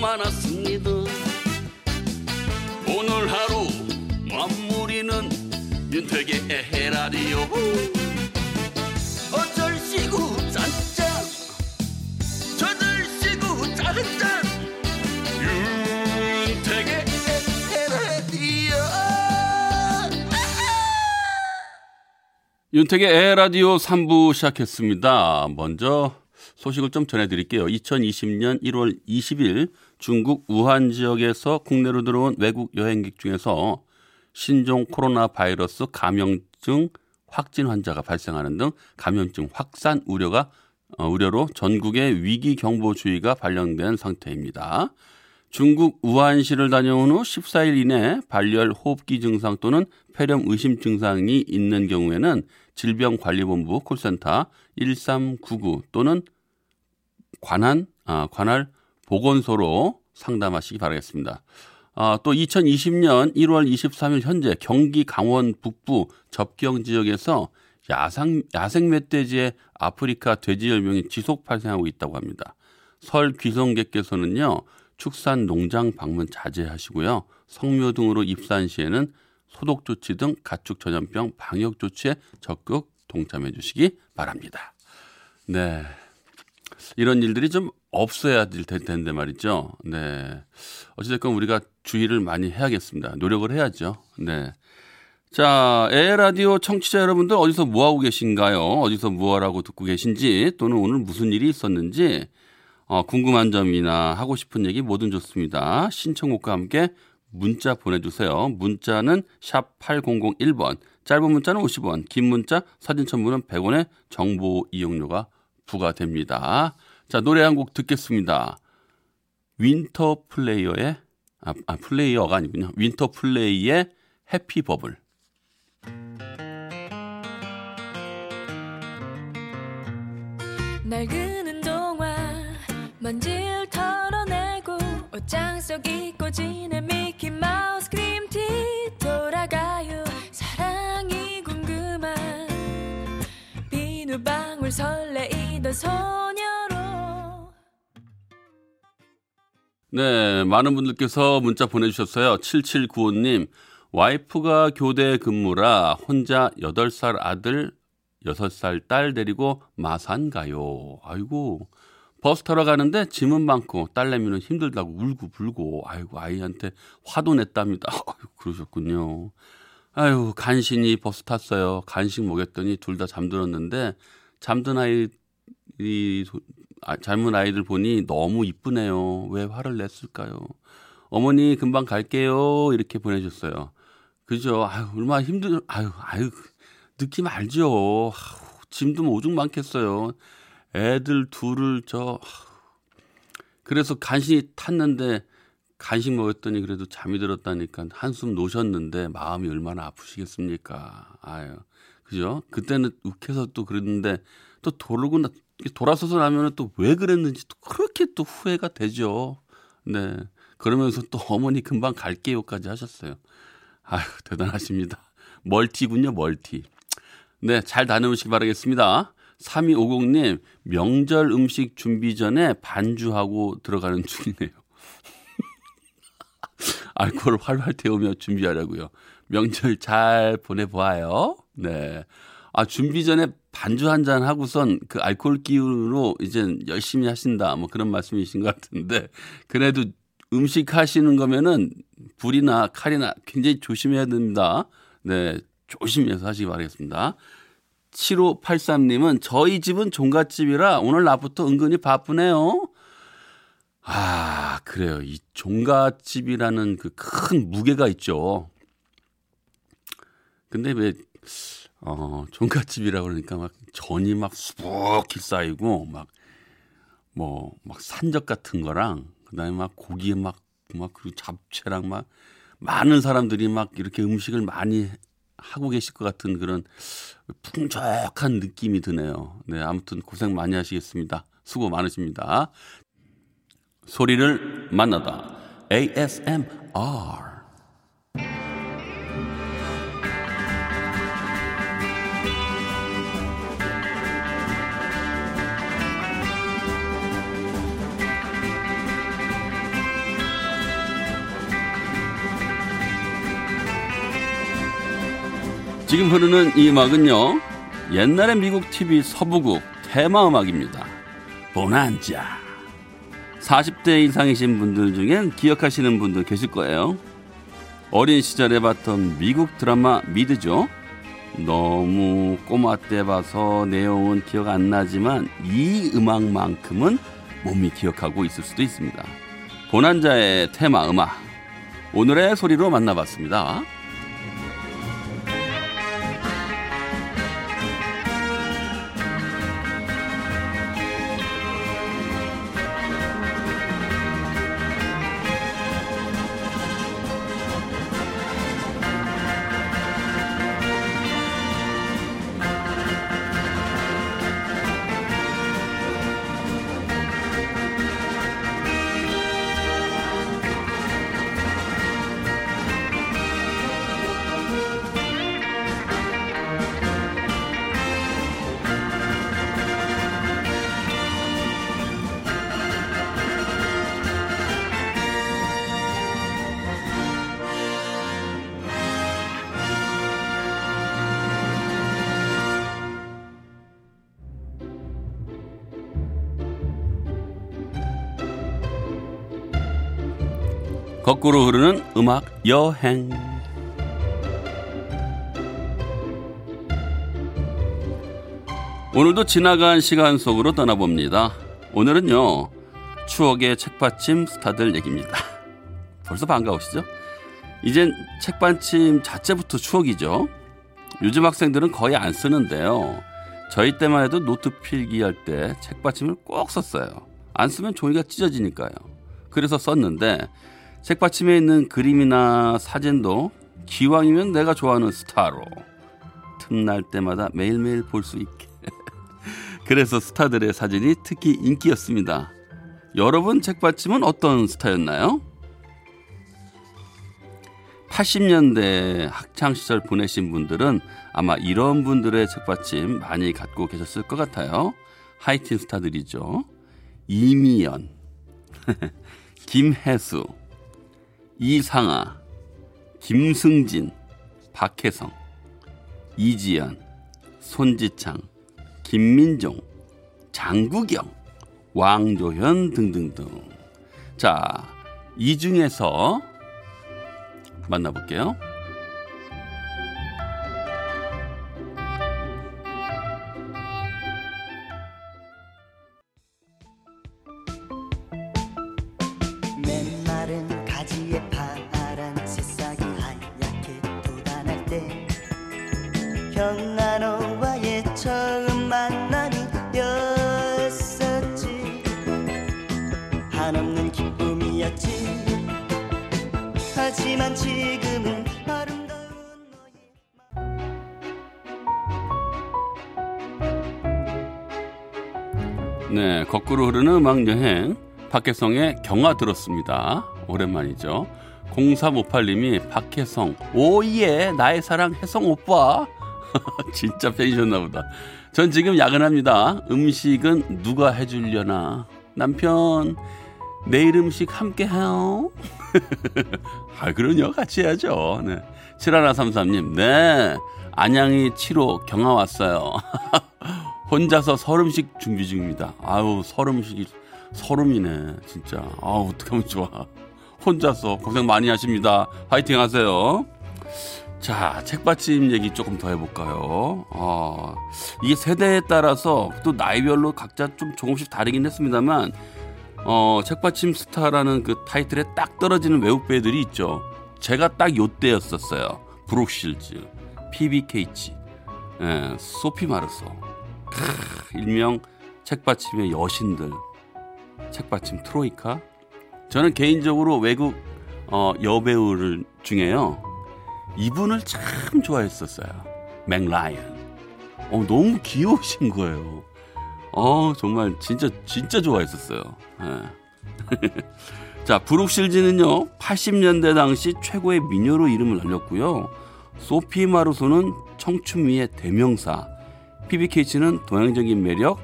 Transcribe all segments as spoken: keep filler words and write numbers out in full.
많았습니다. 오늘 하루 마무리는 윤택의 에라디오. 어쩔 시구 짠짠 저들 시구 짠짠 윤택의 에라디오. 윤택의 에라디오 삼 부 시작했습니다. 먼저 소식을 좀 전해드릴게요. 이천이십 년 일월 이십일 중국 우한 지역에서 국내로 들어온 외국 여행객 중에서 신종 코로나 바이러스 감염증 확진 환자가 발생하는 등 감염증 확산 우려가 어, 우려로 전국에 위기 경보주의가 발령된 상태입니다. 중국 우한시를 다녀온 후 십사 일 이내 발열 호흡기 증상 또는 폐렴 의심 증상이 있는 경우에는 질병관리본부 콜센터 일삼구구 또는 관한, 아, 관할 보건소로 상담하시기 바라겠습니다. 아, 또 이천이십 년 일월 이십삼일 현재 경기 강원 북부 접경 지역에서 야상, 야생 멧돼지의 아프리카 돼지열병이 지속 발생하고 있다고 합니다. 설 귀성객께서는요. 축산 농장 방문 자제하시고요. 성묘 등으로 입산 시에는 소독 조치 등 가축 전염병 방역 조치에 적극 동참해 주시기 바랍니다. 네. 이런 일들이 좀 없어야 될 텐데 말이죠. 네. 어찌됐건 우리가 주의를 많이 해야겠습니다. 노력을 해야죠. 네. 자, 에라디오 청취자 여러분들 어디서 뭐하고 계신가요? 어디서 뭐하라고 듣고 계신지 또는 오늘 무슨 일이 있었는지 어, 궁금한 점이나 하고 싶은 얘기 뭐든 좋습니다. 신청곡과 함께 문자 보내주세요. 문자는 샵 팔공공일 번, 짧은 문자는 오십 원, 긴 문자, 사진 첨부는 백 원의 정보 이용료가 부과됩니다. 자, 노래 한 곡 듣겠습니다. 윈터 플레이어의, 아, 아 플레이어가 아니군요. 윈터 플레이의 해피 버블. 낡은 동화 먼지를 털어내고 옷장 속 잊고 지낸 미키마우스 그림티 돌아가요. 사랑이 궁금한 비누방울 설레이던 소녀로. 네, 많은 분들께서 문자 보내주셨어요. 칠칠구오 님, 와이프가 교대 근무라 혼자 여덟 살 아들, 여섯 살 딸 데리고 마산 가요. 아이고, 버스 타러 가는데 짐은 많고 딸내미는 힘들다고 울고 불고, 아이고, 아이한테 화도 냈답니다. 아이고, 그러셨군요. 아유, 간신히 버스 탔어요. 간식 먹였더니 둘 다 잠들었는데 잠든 아이, 이, 아, 젊은 아이들 보니 너무 이쁘네요. 왜 화를 냈을까요? 어머니 금방 갈게요. 이렇게 보내셨어요. 그죠? 아유, 얼마나 힘들, 아유, 아유, 느낌 알죠? 아유, 짐도 오죽 많겠어요. 애들 둘을 저 그래서 간신히 탔는데 간식 먹었더니 그래도 잠이 들었다니까 한숨 놓으셨는데 마음이 얼마나 아프시겠습니까? 아유, 그죠? 그때는 욱해서 또 그랬는데 또 돌고 나 돌아서서 나면은 또 왜 그랬는지 또 그렇게 또 후회가 되죠. 네, 그러면서 또 어머니 금방 갈게요까지 하셨어요. 아유, 대단하십니다. 멀티군요, 멀티. 네, 잘 다녀오시기 바라겠습니다. 삼이오공 님, 명절 음식 준비 전에 반주하고 들어가는 중이네요. 알코올 활활 태우며 준비하려고요. 명절 잘 보내보아요. 네. 아, 준비 전에 반주 한잔 하고선 그 알코올 기운으로 이제 열심히 하신다. 뭐 그런 말씀이신 것 같은데. 그래도 음식 하시는 거면은 불이나 칼이나 굉장히 조심해야 됩니다. 네. 조심해서 하시기 바라겠습니다. 칠오팔삼 님은 저희 집은 종갓집이라 오늘 낮부터 은근히 바쁘네요. 아, 그래요. 이 종갓집이라는 그 큰 무게가 있죠. 근데 왜 어, 종갓집이라 그러니까 막 전이 막 수북히 쌓이고 막 뭐 막 산적 같은 거랑 그다음에 막 고기에 막 막 그리고 잡채랑 막 많은 사람들이 막 이렇게 음식을 많이 하고 계실 것 같은 그런 풍족한 느낌이 드네요. 네, 아무튼 고생 많이 하시겠습니다. 수고 많으십니다. 소리를 만나다 에이에스엠알. 지금 흐르는 이 음악은요, 옛날의 미국 티비 서부국 테마음악입니다. 보난자. 사십 대 이상이신 분들 중엔 기억하시는 분들 계실 거예요. 어린 시절에 봤던 미국 드라마 미드죠. 너무 꼬마 때 봐서 내용은 기억 안 나지만 이 음악만큼은 몸이 기억하고 있을 수도 있습니다. 보난자의 테마 음악, 오늘의 소리로 만나봤습니다. 거꾸로 흐르는 음악 여행. 오늘도 지나간 시간 속으로 떠나봅니다. 오늘은요, 추억의 책받침 스타들 얘기입니다. 벌써 반가우시죠? 이젠 책받침 자체부터 추억이죠. 요즘 학생들은 거의 안 쓰는데요, 저희 때만 해도 노트 필기할 때 책받침을 꼭 썼어요. 안 쓰면 종이가 찢어지니까요. 그래서 썼는데 책받침에 있는 그림이나 사진도 기왕이면 내가 좋아하는 스타로 틈날 때마다 매일매일 볼 수 있게. 그래서 스타들의 사진이 특히 인기였습니다. 여러분 책받침은 어떤 스타였나요? 팔십 년대 학창시절 보내신 분들은 아마 이런 분들의 책받침 많이 갖고 계셨을 것 같아요. 하이틴 스타들이죠. 이미연, 김혜수, 이상아, 김승진, 박혜성, 이지연, 손지창, 김민종, 장국영, 왕조현 등등등. 자, 이 중에서 만나볼게요. 하지만 지금은 아름다운 너의. 네, 거꾸로 흐르는 음악여행, 박혜성의 경화 들었습니다. 오랜만이죠. 공삼오팔 님이 박혜성, 오예 나의 사랑 혜성 오빠. 진짜 팬이셨나 보다. 전 지금 야근합니다. 음식은 누가 해주려나. 남편, 내일 음식 함께해요. 아, 그럼요, 같이 해야죠. 네. 칠일삼삼 님, 네, 안양이 칠 호 경화 왔어요. 혼자서 설 음식 준비 중입니다. 아우, 설 음식이 설음이네 진짜. 아우, 어떡하면 좋아. 혼자서 고생 많이 하십니다. 화이팅 하세요. 자, 책받침 얘기 조금 더 해볼까요? 아, 이게 세대에 따라서 또 나이별로 각자 좀 조금씩 다르긴 했습니다만, 어, 책받침 스타라는 그 타이틀에 딱 떨어지는 외후배들이 있죠. 제가 딱 요때였었어요. 브룩 실즈, 피비케이치, 예, 소피 마르소. 크, 일명 책받침의 여신들, 책받침 트로이카. 저는 개인적으로 외국 어, 여배우를 중에요, 이분을 참 좋아했었어요. 맥라이언. 어, 너무 귀여우신 거예요. 어, 정말 진짜 진짜 좋아했었어요. 네. 자, 브룩 실즈는요, 팔십 년대 당시 최고의 미녀로 이름을 날렸고요. 소피 마르소는 청춘미의 대명사, 피비케이치는 동양적인 매력,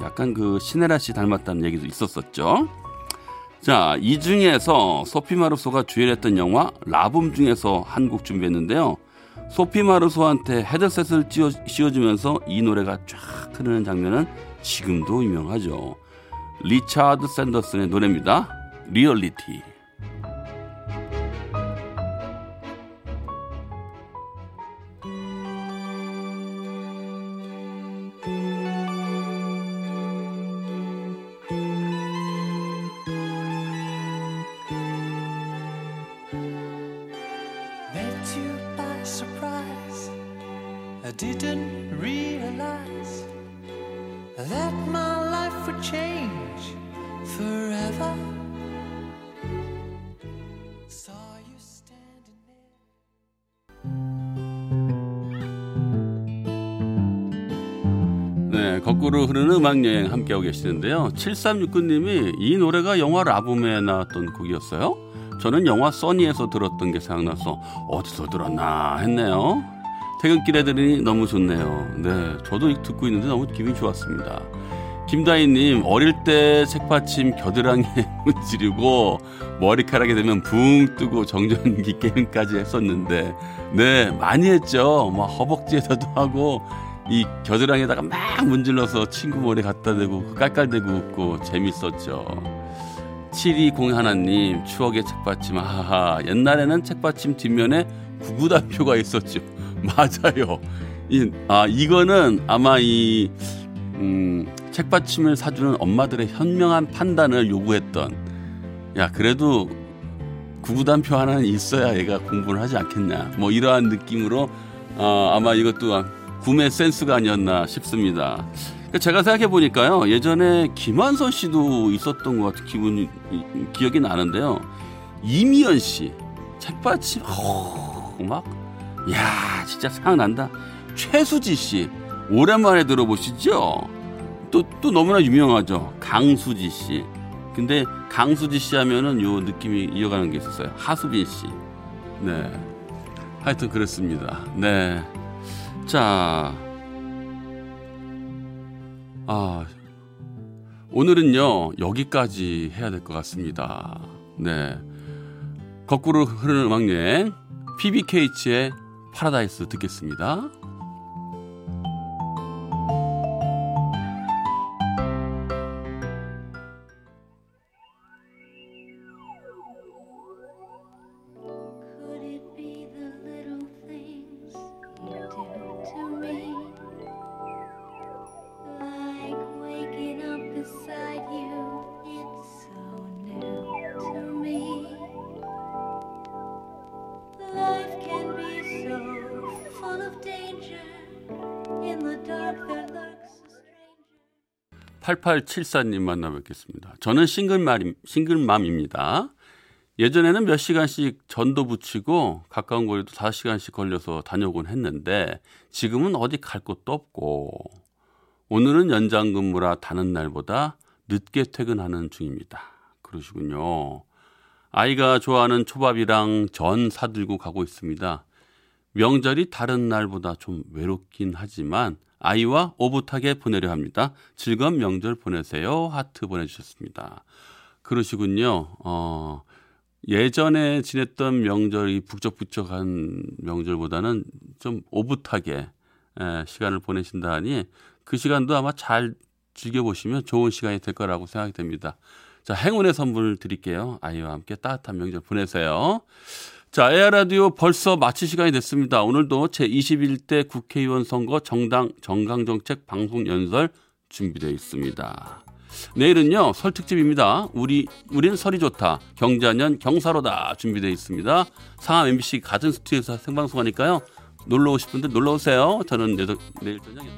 약간 그 시네라 씨 닮았다는 얘기도 있었었죠. 자, 이 중에서 소피 마르소가 주연했던 영화 라붐 중에서 한 곡 준비했는데요. 소피 마르소한테 헤드셋을 씌워, 씌워주면서 이 노래가 쫙 흐르는 장면은 지금도 유명하죠. 리차드 샌더슨의 노래입니다. 리얼리티. I didn't realize that my life would change forever. Saw you standing there. 네, 거꾸로 흐르는 음악여행 함께하고 계시는데요. 칠삼육구 님이 이 노래가 영화 라붐에 나왔던 곡이었어요. 저는 영화 써니에서 들었던 게 생각나서 어디서 들었나 했네요. 퇴근길에 들으니 너무 좋네요. 네, 저도 듣고 있는데 너무 기분이 좋았습니다. 김다희님, 어릴 때 색받침 겨드랑이에 문지르고 머리카락이 되면 붕 뜨고 정전기 게임까지 했었는데, 네, 많이 했죠. 막 허벅지에서도 하고 이 겨드랑이에다가 막 문질러서 친구 머리 갖다 대고 깔깔대고 웃고 재밌었죠. 칠이공일 님, 추억의 책받침. 하하, 옛날에는 책받침 뒷면에 구구단표가 있었죠. 맞아요. 이, 아, 이거는 아마 이, 음, 책받침을 사주는 엄마들의 현명한 판단을 요구했던, 야, 그래도 구구단표 하나는 있어야 얘가 공부를 하지 않겠냐. 뭐 이러한 느낌으로, 어, 아마 이것도 구매 센스가 아니었나 싶습니다. 제가 생각해보니까요, 예전에 김한선 씨도 있었던 것 같은 기분이, 기억이 나는데요. 이미연 씨, 책받침, 어, 막, 야, 진짜 생각난다. 최수지 씨, 오랜만에 들어보시죠. 또, 또 너무나 유명하죠. 강수지 씨. 근데 강수지 씨 하면은 요 느낌이 이어가는 게 있었어요. 하수빈 씨. 네, 하여튼 그렇습니다. 네, 자, 아, 오늘은요 여기까지 해야 될 것 같습니다. 네, 거꾸로 흐르는 음악여행. 피비케이치의 파라다이스 듣겠습니다. 팔팔칠사 님 만나뵙겠습니다. 저는 싱글맘, 싱글맘입니다. 예전에는 몇 시간씩 전도 붙이고 가까운 거리도 다섯 시간씩 걸려서 다녀오곤 했는데 지금은 어디 갈 곳도 없고 오늘은 연장 근무라 다른 날보다 늦게 퇴근하는 중입니다. 그러시군요. 아이가 좋아하는 초밥이랑 전 사들고 가고 있습니다. 명절이 다른 날보다 좀 외롭긴 하지만 아이와 오붓하게 보내려 합니다. 즐거운 명절 보내세요. 하트 보내주셨습니다. 그러시군요. 어, 예전에 지냈던 명절이 북적북적한 명절보다는 좀 오붓하게 에, 시간을 보내신다니 그 시간도 아마 잘 즐겨보시면 좋은 시간이 될 거라고 생각이 됩니다. 자, 행운의 선물 드릴게요. 아이와 함께 따뜻한 명절 보내세요. 자, 에어라디오 벌써 마칠 시간이 됐습니다. 오늘도 제이십일 대 국회의원 선거 정당 정강정책 방송연설 준비되어 있습니다. 내일은요, 설 특집입니다. 우리, 우린 설이 좋다. 경자년 경사로다. 준비되어 있습니다. 상암 엠비씨 가든 스튜디오에서 생방송하니까요. 놀러 오실 분들 놀러 오세요. 저는 내일 저녁에.